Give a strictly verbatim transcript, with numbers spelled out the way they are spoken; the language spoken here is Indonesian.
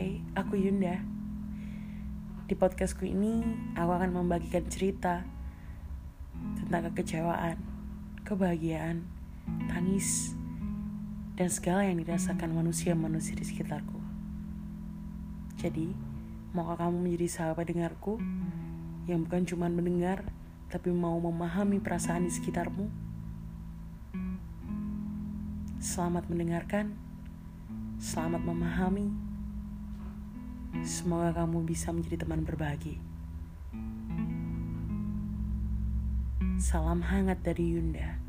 Hai, aku Yunda. Di podcastku ini, aku akan membagikan cerita tentang kekecewaan, kebahagiaan, tangis, dan segala yang dirasakan manusia-manusia di sekitarku. Jadi, maukah kamu menjadi sahabat dengarku yang bukan cuma mendengar, tapi mau memahami perasaan di sekitarmu? Selamat mendengarkan, selamat memahami. Semoga kamu bisa menjadi teman berbagi. Salam hangat dari Yunda.